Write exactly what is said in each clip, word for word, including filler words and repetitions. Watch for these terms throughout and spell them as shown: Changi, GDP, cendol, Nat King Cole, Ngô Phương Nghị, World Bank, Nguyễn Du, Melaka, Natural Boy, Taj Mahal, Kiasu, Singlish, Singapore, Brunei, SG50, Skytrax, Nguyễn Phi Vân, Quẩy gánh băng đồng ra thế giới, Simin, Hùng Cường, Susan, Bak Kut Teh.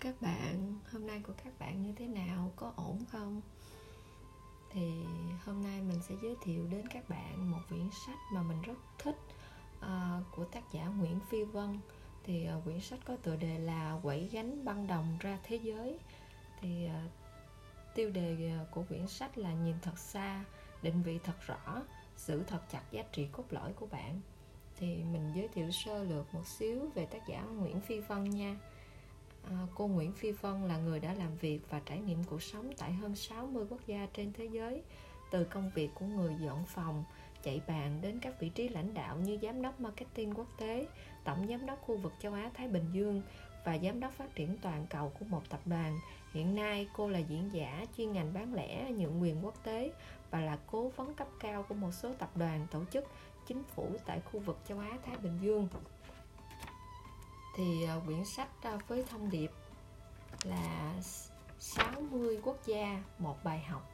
các bạn, hôm nay của các bạn như thế nào, có ổn không? Thì hôm nay mình sẽ giới thiệu đến các bạn một quyển sách mà mình rất thích, uh, của tác giả Nguyễn Phi Vân. Thì uh, quyển sách có tựa đề là Quẩy gánh băng đồng ra thế giới. Thì uh, tiêu đề của quyển sách là nhìn thật xa, định vị thật rõ, giữ thật chặt giá trị cốt lõi của bạn. Thì mình giới thiệu sơ lược một xíu về tác giả Nguyễn Phi Vân nha. À, cô Nguyễn Phi Vân là người đã làm việc và trải nghiệm cuộc sống tại hơn sáu mươi quốc gia trên thế giới, từ công việc của người dọn phòng, chạy bàn đến các vị trí lãnh đạo như giám đốc marketing quốc tế, tổng giám đốc khu vực châu Á Thái Bình Dương và giám đốc phát triển toàn cầu của một tập đoàn. Hiện nay cô là diễn giả chuyên ngành bán lẻ, nhượng quyền quốc tế và là cố vấn cấp cao của một số tập đoàn, tổ chức, chính phủ tại khu vực châu Á Thái Bình Dương. Thì uh, quyển sách uh, với thông điệp là sáu mươi quốc gia, một bài học.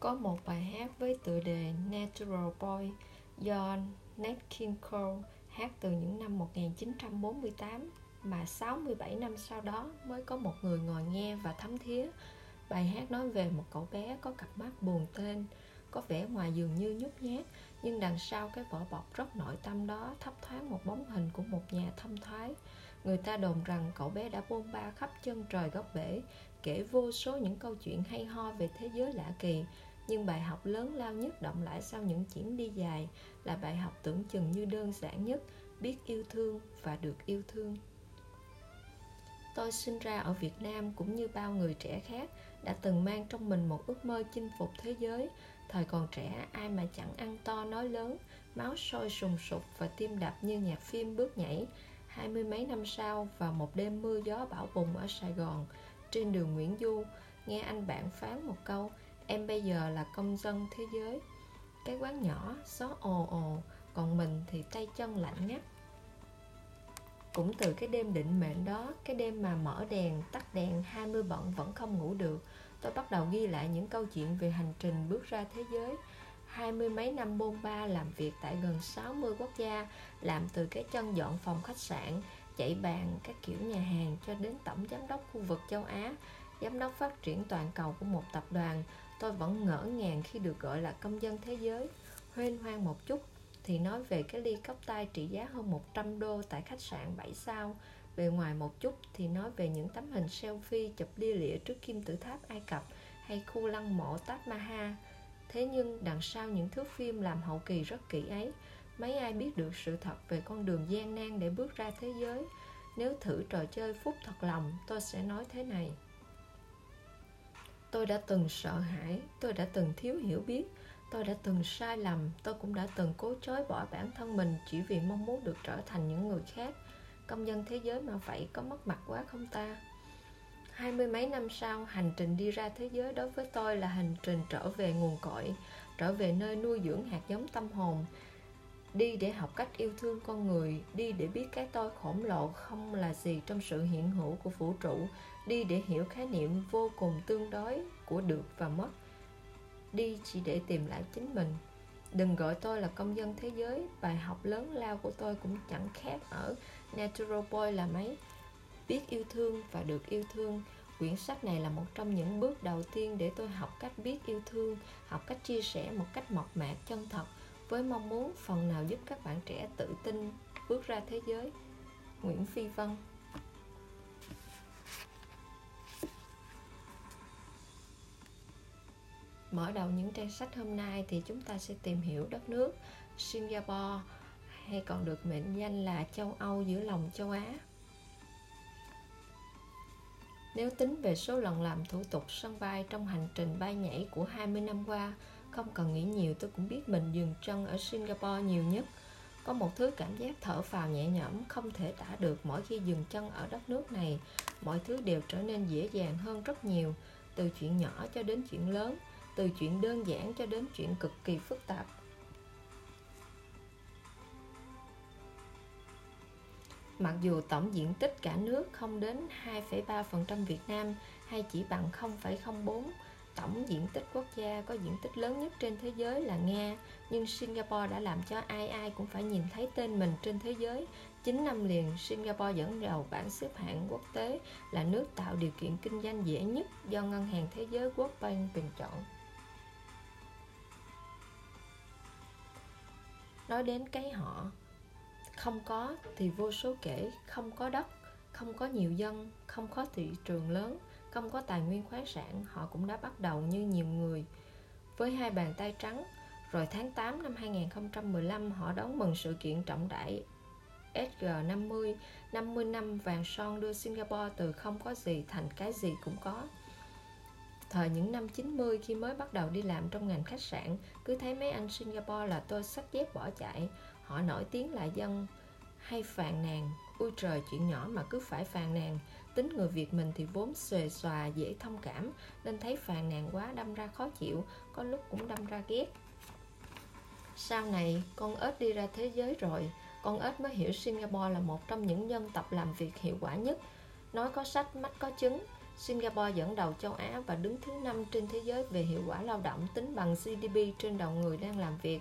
Có một bài hát với tựa đề Natural Boy do Nat King Cole hát từ những năm một nghìn chín trăm bốn mươi tám mà sáu mươi bảy năm sau đó mới có một người ngồi nghe và thấm thía. Bài hát nói về một cậu bé có cặp mắt buồn tênh, có vẻ ngoài dường như nhút nhát, nhưng đằng sau cái vỏ bọc rất nội tâm đó thấp thoáng một bóng hình của một nhà thông thái. Người ta đồn rằng cậu bé đã bôn ba khắp chân trời góc bể, kể vô số những câu chuyện hay ho về thế giới lạ kỳ. Nhưng bài học lớn lao nhất đọng lại sau những chuyến đi dài là bài học tưởng chừng như đơn giản nhất: biết yêu thương và được yêu thương. Tôi sinh ra ở Việt Nam cũng như bao người trẻ khác, đã từng mang trong mình một ước mơ chinh phục thế giới. Thời còn trẻ, ai mà chẳng ăn to nói lớn, máu sôi sùng sục và tim đập như nhạc phim bước nhảy. Hai mươi mấy năm sau, vào một đêm mưa gió bão bùng ở Sài Gòn, trên đường Nguyễn Du, nghe anh bạn phán một câu: em bây giờ là công dân thế giới. Cái quán nhỏ, gió ồ ồ, còn mình thì tay chân lạnh ngắt. Cũng từ cái đêm định mệnh đó, cái đêm mà mở đèn, tắt đèn, hai mươi bận vẫn không ngủ được, tôi bắt đầu ghi lại những câu chuyện về hành trình bước ra thế giới. Hai mươi mấy năm bôn ba làm việc tại gần sáu mươi quốc gia, làm từ cái chân dọn phòng khách sạn, chạy bàn các kiểu nhà hàng cho đến tổng giám đốc khu vực châu Á, giám đốc phát triển toàn cầu của một tập đoàn, tôi vẫn ngỡ ngàng khi được gọi là công dân thế giới. Huênh hoang một chút thì nói về cái ly cốc tay trị giá hơn một trăm đô tại khách sạn bảy sao. Bề ngoài một chút thì nói về những tấm hình selfie chụp lia lịa trước kim tự tháp Ai Cập hay khu lăng mộ Taj Mahal. Thế nhưng đằng sau những thước phim làm hậu kỳ rất kỹ ấy, mấy ai biết được sự thật về con đường gian nan để bước ra thế giới. Nếu thử trò chơi phút thật lòng, tôi sẽ nói thế này: tôi đã từng sợ hãi, tôi đã từng thiếu hiểu biết, tôi đã từng sai lầm, tôi cũng đã từng cố chối bỏ bản thân mình chỉ vì mong muốn được trở thành những người khác. Công dân thế giới mà vậy có mất mặt quá không ta? Hai mươi mấy năm sau, hành trình đi ra thế giới đối với tôi là hành trình trở về nguồn cội, trở về nơi nuôi dưỡng hạt giống tâm hồn. Đi để học cách yêu thương con người, đi để biết cái tôi khổng lồ không là gì trong sự hiện hữu của vũ trụ, đi để hiểu khái niệm vô cùng tương đối của được và mất, đi chỉ để tìm lại chính mình. Đừng gọi tôi là công dân thế giới, bài học lớn lao của tôi cũng chẳng khác ở Natural Boy là mấy. Biết yêu thương và được yêu thương. Quyển sách này là một trong những bước đầu tiên để tôi học cách biết yêu thương, học cách chia sẻ một cách mộc mạc, chân thật, với mong muốn phần nào giúp các bạn trẻ tự tin bước ra thế giới. Nguyễn Phi Vân. Mở đầu những trang sách hôm nay thì chúng ta sẽ tìm hiểu đất nước Singapore, hay còn được mệnh danh là châu Âu giữa lòng châu Á. Nếu tính về số lần làm thủ tục sân bay trong hành trình bay nhảy của hai mươi năm qua, không cần nghĩ nhiều tôi cũng biết mình dừng chân ở Singapore nhiều nhất. Có một thứ cảm giác thở phào nhẹ nhõm không thể tả được mỗi khi dừng chân ở đất nước này. Mọi thứ đều trở nên dễ dàng hơn rất nhiều, từ chuyện nhỏ cho đến chuyện lớn, từ chuyện đơn giản cho đến chuyện cực kỳ phức tạp. Mặc dù tổng diện tích cả nước không đến hai phẩy ba phần trăm Việt Nam hay chỉ bằng không phẩy không bốn phần trăm tổng diện tích quốc gia có diện tích lớn nhất trên thế giới là Nga, nhưng Singapore đã làm cho ai ai cũng phải nhìn thấy tên mình trên thế giới. chín năm liền, Singapore dẫn đầu bảng xếp hạng quốc tế là nước tạo điều kiện kinh doanh dễ nhất do Ngân hàng Thế giới World Bank bình chọn. Nói đến cái họ, không có thì vô số kể, không có đất, không có nhiều dân, không có thị trường lớn, không có tài nguyên khoáng sản, họ cũng đã bắt đầu như nhiều người với hai bàn tay trắng. Rồi tháng tám năm hai không một lăm, họ đón mừng sự kiện trọng đại S G năm mươi, năm mươi năm vàng son đưa Singapore từ không có gì thành cái gì cũng có. Thời những năm chín mươi, khi mới bắt đầu đi làm trong ngành khách sạn, cứ thấy mấy anh Singapore là tôi xách dép bỏ chạy. Họ nổi tiếng là dân hay phàn nàn, ui trời chuyện nhỏ mà cứ phải phàn nàn. Tính người Việt mình thì vốn xuề xòa dễ thông cảm, nên thấy phàn nàn quá đâm ra khó chịu, có lúc cũng đâm ra ghét. Sau này con ếch đi ra thế giới rồi, con ếch mới hiểu Singapore là một trong những dân tộc làm việc hiệu quả nhất. Nói có sách, mách có chứng. Singapore dẫn đầu châu Á và đứng thứ năm trên thế giới về hiệu quả lao động tính bằng G D P trên đầu người đang làm việc.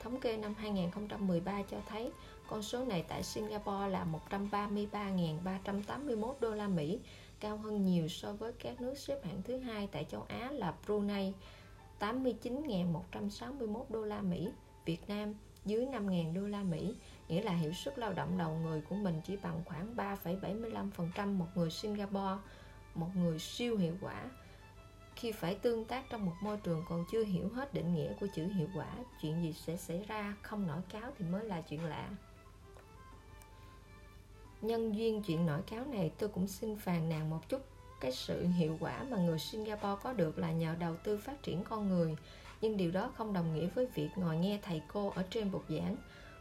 Thống kê năm hai không một ba cho thấy con số này tại Singapore là một trăm ba mươi ba nghìn ba trăm tám mươi mốt đô la Mỹ, cao hơn nhiều so với các nước xếp hạng thứ hai tại châu Á là Brunei tám mươi chín nghìn một trăm sáu mươi mốt đô la Mỹ, Việt Nam dưới năm nghìn đô la Mỹ, nghĩa là hiệu suất lao động đầu người của mình chỉ bằng khoảng ba phẩy bảy mươi lăm phần trăm một người Singapore, một người siêu hiệu quả. Khi phải tương tác trong một môi trường còn chưa hiểu hết định nghĩa của chữ hiệu quả, chuyện gì sẽ xảy ra, không nổi cáu thì mới là chuyện lạ. Nhân duyên chuyện nổi cáu này, tôi cũng xin phàn nàn một chút. Cái sự hiệu quả mà người Singapore có được là nhờ đầu tư phát triển con người, nhưng điều đó không đồng nghĩa với việc ngồi nghe thầy cô ở trên bục giảng.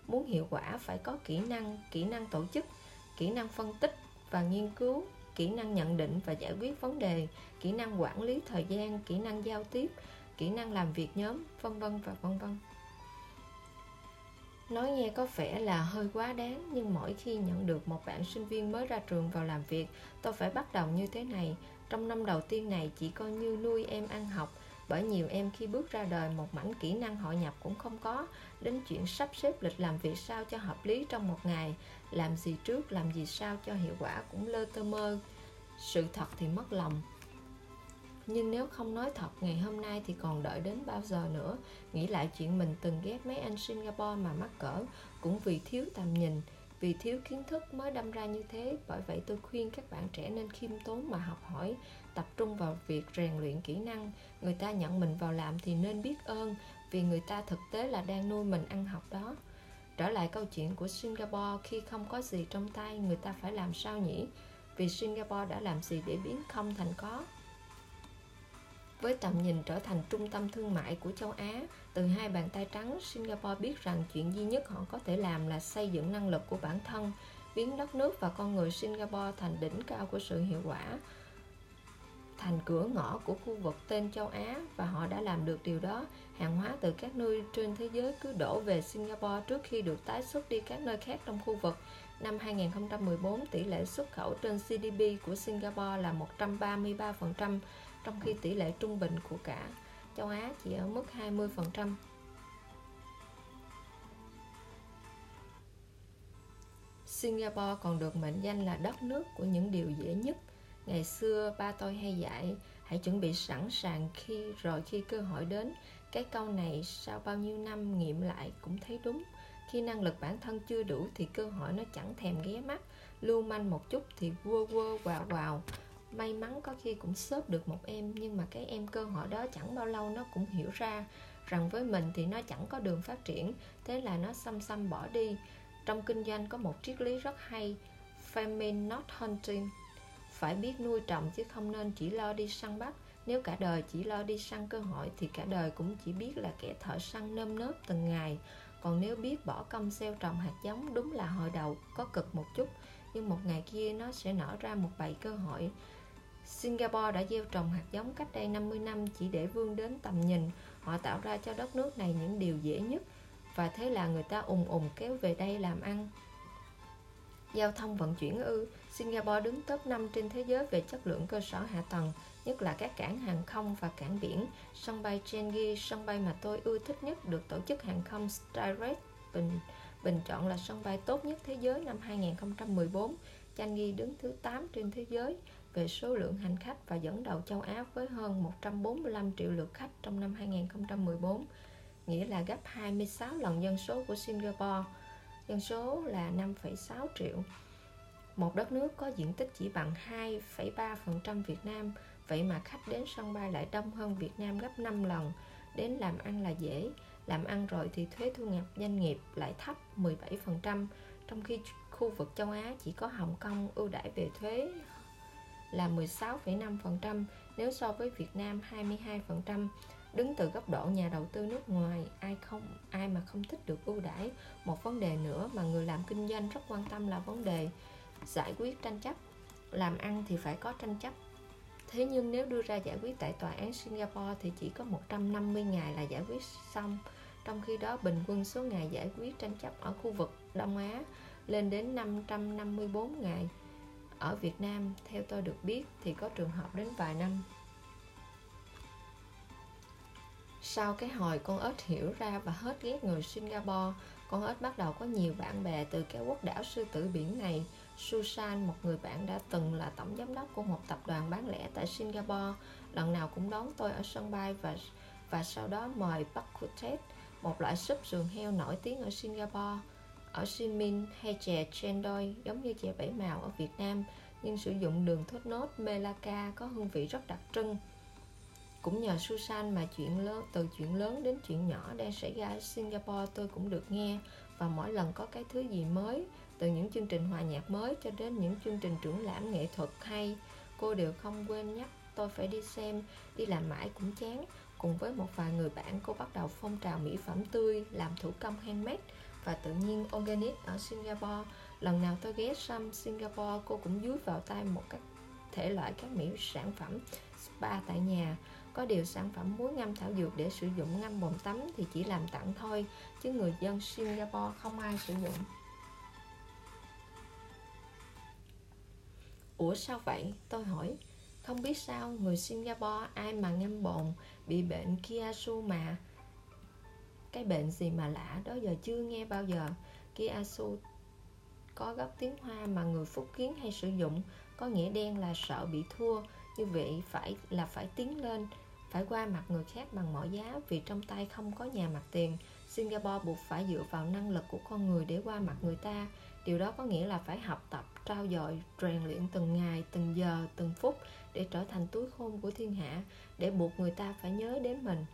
Muốn hiệu quả phải có kỹ năng, kỹ năng tổ chức, kỹ năng phân tích và nghiên cứu, kỹ năng nhận định và giải quyết vấn đề, kỹ năng quản lý thời gian, kỹ năng giao tiếp, kỹ năng làm việc nhóm, vân vân và vân vân. Nói nghe có vẻ là hơi quá đáng, nhưng mỗi khi nhận được một bạn sinh viên mới ra trường vào làm việc, tôi phải bắt đầu như thế này. Trong năm đầu tiên này chỉ coi như nuôi em ăn học, bởi nhiều em khi bước ra đời một mảnh kỹ năng hội nhập cũng không có, đến chuyện sắp xếp lịch làm việc sao cho hợp lý trong một ngày, làm gì trước, làm gì sao cho hiệu quả cũng lơ tơ mơ. Sự thật thì mất lòng, nhưng nếu không nói thật ngày hôm nay thì còn đợi đến bao giờ nữa. Nghĩ lại chuyện mình từng ghét mấy anh Singapore mà mắc cỡ, cũng vì thiếu tầm nhìn, vì thiếu kiến thức mới đâm ra như thế. Bởi vậy tôi khuyên các bạn trẻ nên khiêm tốn mà học hỏi, tập trung vào việc rèn luyện kỹ năng. Người ta nhận mình vào làm thì nên biết ơn, vì người ta thực tế là đang nuôi mình ăn học đó. Trở lại câu chuyện của Singapore, khi không có gì trong tay người ta phải làm sao nhỉ? Vì Singapore đã làm gì để biến không thành có? Với tầm nhìn trở thành trung tâm thương mại của châu Á, từ hai bàn tay trắng, Singapore biết rằng chuyện duy nhất họ có thể làm là xây dựng năng lực của bản thân, biến đất nước và con người Singapore thành đỉnh cao của sự hiệu quả, thành cửa ngõ của khu vực tên châu Á, và họ đã làm được điều đó. Hàng hóa từ các nơi trên thế giới cứ đổ về Singapore trước khi được tái xuất đi các nơi khác trong khu vực. Năm hai không một bốn, tỷ lệ xuất khẩu trên G D P của Singapore là một trăm ba mươi ba phần trăm, trong khi tỷ lệ trung bình của cả châu Á chỉ ở mức hai mươi phần trăm. Singapore còn được mệnh danh là đất nước của những điều dễ nhất. Ngày xưa ba tôi hay dạy, hãy chuẩn bị sẵn sàng khi rồi khi cơ hội đến. Cái câu này sau bao nhiêu năm nghiệm lại cũng thấy đúng. Khi năng lực bản thân chưa đủ thì cơ hội nó chẳng thèm ghé mắt, lưu manh một chút thì quơ quơ quào quào. May mắn có khi cũng xớp được một em, nhưng mà cái em cơ hội đó chẳng bao lâu nó cũng hiểu ra rằng với mình thì nó chẳng có đường phát triển, thế là nó xăm xăm bỏ đi. Trong kinh doanh có một triết lý rất hay, famine not hunting, phải biết nuôi trồng chứ không nên chỉ lo đi săn bắt. Nếu cả đời chỉ lo đi săn cơ hội thì cả đời cũng chỉ biết là kẻ thợ săn nơm nớp từng ngày. Còn nếu biết bỏ công gieo trồng hạt giống, đúng là hồi đầu có cực một chút, nhưng một ngày kia nó sẽ nở ra một bầy cơ hội. Singapore đã gieo trồng hạt giống cách đây năm mươi năm chỉ để vươn đến tầm nhìn. Họ tạo ra cho đất nước này những điều dễ nhất, và thế là người ta ùn ùn kéo về đây làm ăn. Giao thông vận chuyển ư? Singapore đứng top năm trên thế giới về chất lượng cơ sở hạ tầng, nhất là các cảng hàng không và cảng biển. Sân bay Changi, sân bay mà tôi ưa thích nhất, được tổ chức hàng không Skytrax bình, bình chọn là sân bay tốt nhất thế giới năm hai không một bốn. Changi đứng thứ tám trên thế giới về số lượng hành khách và dẫn đầu châu Á với hơn một trăm bốn mươi lăm triệu lượt khách trong năm hai không một bốn, nghĩa là gấp hai mươi sáu lần dân số của Singapore. Dân số là năm phẩy sáu triệu. Một đất nước có diện tích chỉ bằng hai phẩy ba phần trăm Việt Nam, vậy mà khách đến sân bay lại đông hơn Việt Nam gấp năm lần. Đến làm ăn là dễ, làm ăn rồi thì thuế thu nhập doanh nghiệp lại thấp mười bảy phần trăm, trong khi khu vực châu Á chỉ có Hồng Kông ưu đãi về thuế là mười sáu phẩy năm phần trăm, nếu so với Việt Nam hai mươi hai phần trăm. Đứng từ góc độ nhà đầu tư nước ngoài, ai không ai mà không thích được ưu đãi. Một vấn đề nữa mà người làm kinh doanh rất quan tâm là vấn đề giải quyết tranh chấp. Làm ăn thì phải có tranh chấp, thế nhưng nếu đưa ra giải quyết tại tòa án Singapore thì chỉ có một trăm năm mươi ngày là giải quyết xong, trong khi đó bình quân số ngày giải quyết tranh chấp ở khu vực Đông Á lên đến năm trăm năm mươi bốn ngày. Ở Việt Nam, theo tôi được biết thì có trường hợp đến vài năm. Sau cái hồi con ếch hiểu ra và hết ghét người Singapore, con ếch bắt đầu có nhiều bạn bè từ cái quốc đảo sư tử biển này. Susan, một người bạn đã từng là tổng giám đốc của một tập đoàn bán lẻ tại Singapore, lần nào cũng đón tôi ở sân bay và và sau đó mời Bak Kut Teh, một loại súp sườn heo nổi tiếng ở Singapore. Ở Simin hay chè cendol giống như chè bảy màu ở Việt Nam, nhưng sử dụng đường thốt nốt Melaka có hương vị rất đặc trưng. Cũng nhờ Susan mà chuyện lớn, từ chuyện lớn đến chuyện nhỏ đang xảy ra ở Singapore tôi cũng được nghe, và mỗi lần có cái thứ gì mới, từ những chương trình hòa nhạc mới cho đến những chương trình triển lãm nghệ thuật hay, cô đều không quên nhắc tôi phải đi xem. Đi làm mãi cũng chán, cùng với một vài người bạn cô bắt đầu phong trào mỹ phẩm tươi, làm thủ công handmade và tự nhiên organic ở Singapore. Lần nào tôi ghé thăm Singapore, cô cũng dúi vào tay một các thể loại các mỹ sản phẩm spa tại nhà. Có điều sản phẩm muối ngâm thảo dược để sử dụng ngâm bồn tắm thì chỉ làm tặng thôi, chứ người dân Singapore không ai sử dụng. Ủa sao vậy? Tôi hỏi. Không biết sao người Singapore ai mà ngâm bồn bị bệnh Kiasu mà. Cái bệnh gì mà lạ đó giờ chưa nghe bao giờ. Kiasu có gốc tiếng Hoa mà người Phúc Kiến hay sử dụng, có nghĩa đen là sợ bị thua. Như vậy phải là phải tiến lên, phải qua mặt người khác bằng mọi giá, vì trong tay không có nhà mặt tiền. Singapore buộc phải dựa vào năng lực của con người để qua mặt người ta. Điều đó có nghĩa là phải học tập, trau dồi, rèn luyện từng ngày, từng giờ, từng phút để trở thành túi khôn của thiên hạ, để buộc người ta phải nhớ đến mình.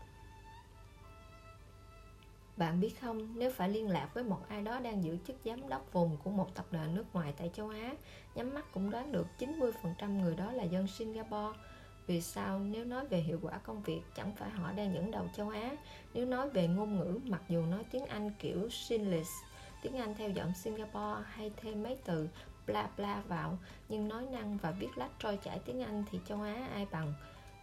Bạn biết không, nếu phải liên lạc với một ai đó đang giữ chức giám đốc vùng của một tập đoàn nước ngoài tại châu Á, nhắm mắt cũng đoán được chín mươi phần trăm người đó là dân Singapore. Vì sao? Nếu nói về hiệu quả công việc, chẳng phải họ đang dẫn đầu châu Á. Nếu nói về ngôn ngữ, mặc dù nói tiếng Anh kiểu Singlish, tiếng Anh theo giọng Singapore, hay thêm mấy từ bla bla vào, nhưng nói năng và viết lách trôi chảy tiếng Anh thì châu Á ai bằng.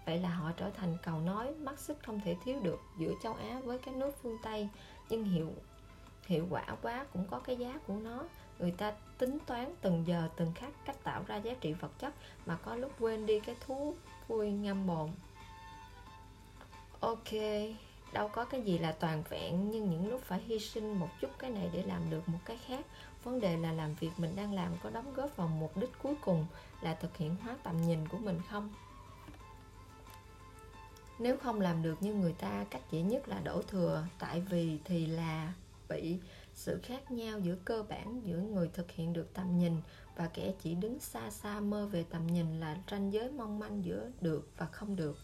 Vậy là họ trở thành cầu nối, mắt xích không thể thiếu được giữa châu Á với các nước phương Tây. Nhưng hiệu, hiệu quả quá cũng có cái giá của nó. Người ta tính toán từng giờ từng khắc cách tạo ra giá trị vật chất mà có lúc quên đi cái thú vui ngâm bồn. Ok, đâu có cái gì là toàn vẹn, nhưng những lúc phải hy sinh một chút cái này để làm được một cái khác. Vấn đề là làm việc mình đang làm có đóng góp vào mục đích cuối cùng là thực hiện hóa tầm nhìn của mình không? Nếu không làm được như người ta, cách dễ nhất là đổ thừa, tại vì thì là bị. Sự khác nhau giữa cơ bản giữa người thực hiện được tầm nhìn và kẻ chỉ đứng xa xa mơ về tầm nhìn là ranh giới mong manh giữa được và không được.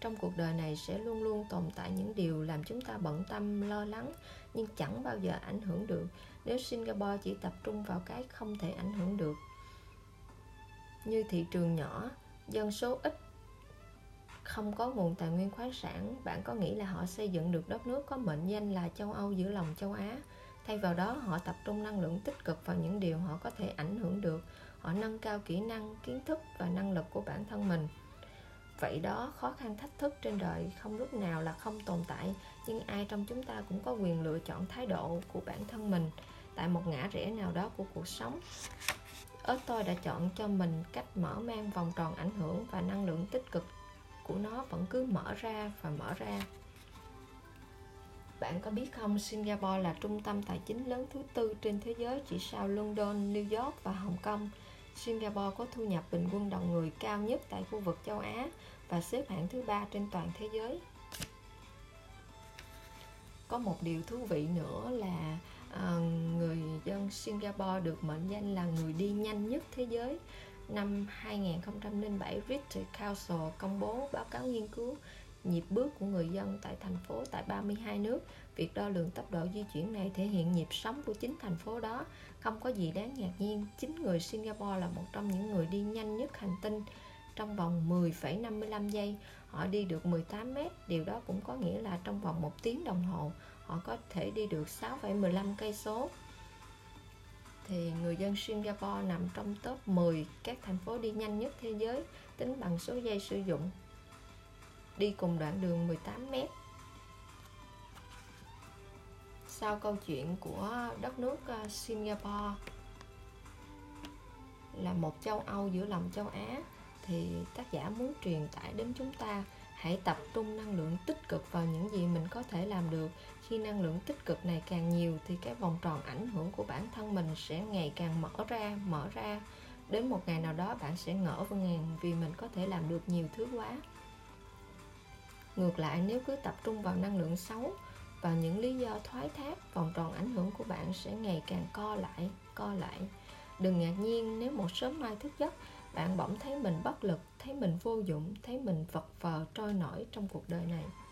Trong cuộc đời này sẽ luôn luôn tồn tại những điều làm chúng ta bận tâm, lo lắng, nhưng chẳng bao giờ ảnh hưởng được nếu Singapore chỉ tập trung vào cái không thể ảnh hưởng được. như thị trường nhỏ, dân số ít, không có nguồn tài nguyên khoáng sản, bạn có nghĩ là họ xây dựng được đất nước có mệnh danh là châu Âu giữa lòng châu Á? Thay vào đó, họ tập trung năng lượng tích cực vào những điều họ có thể ảnh hưởng được. Họ nâng cao kỹ năng, kiến thức và năng lực của bản thân mình. Vậy đó, khó khăn thách thức trên đời không lúc nào là không tồn tại, nhưng ai trong chúng ta cũng có quyền lựa chọn thái độ của bản thân mình tại một ngã rẽ nào đó của cuộc sống. Ớt tôi đã chọn cho mình cách mở mang vòng tròn ảnh hưởng, và năng lượng tích cực của nó vẫn cứ mở ra và mở ra. Bạn có biết không, Singapore là trung tâm tài chính lớn thứ tư trên thế giới, chỉ sau London, New York và Hồng Kông. Singapore có thu nhập bình quân đầu người cao nhất tại khu vực châu Á và xếp hạng thứ ba trên toàn thế giới. Có một điều thú vị nữa là uh, người dân Singapore được mệnh danh là người đi nhanh nhất thế giới. Năm hai nghìn không trăm lẻ bảy, British Council công bố báo cáo nghiên cứu nhịp bước của người dân tại thành phố tại ba mươi hai nước. Việc đo lường tốc độ di chuyển này thể hiện nhịp sống của chính thành phố đó. Không có gì đáng ngạc nhiên, chính người Singapore là một trong những người đi nhanh nhất hành tinh. Trong vòng mười phẩy năm mươi lăm giây, họ đi được mười tám mét, điều đó cũng có nghĩa là trong vòng một tiếng đồng hồ, họ có thể đi được sáu phẩy mười lăm cây số. Thì người dân Singapore nằm trong top mười các thành phố đi nhanh nhất thế giới, tính bằng số giây sử dụng, đi cùng đoạn đường mười tám mét. Sau câu chuyện của đất nước Singapore là một châu Âu giữa lòng châu Á, thì tác giả muốn truyền tải đến chúng ta hãy tập trung năng lượng tích cực vào những gì mình có thể làm được. Khi năng lượng tích cực này càng nhiều thì cái vòng tròn ảnh hưởng của bản thân mình sẽ ngày càng mở ra, mở ra. Đến một ngày nào đó bạn sẽ ngỡ ngàng vì mình có thể làm được nhiều thứ quá. Ngược lại, nếu cứ tập trung vào năng lượng xấu, vào những lý do thoái thác, vòng tròn ảnh hưởng của bạn sẽ ngày càng co lại, co lại. Đừng ngạc nhiên nếu một sớm mai thức giấc, bạn bỗng thấy mình bất lực, thấy mình vô dụng, thấy mình vật vờ trôi nổi trong cuộc đời này.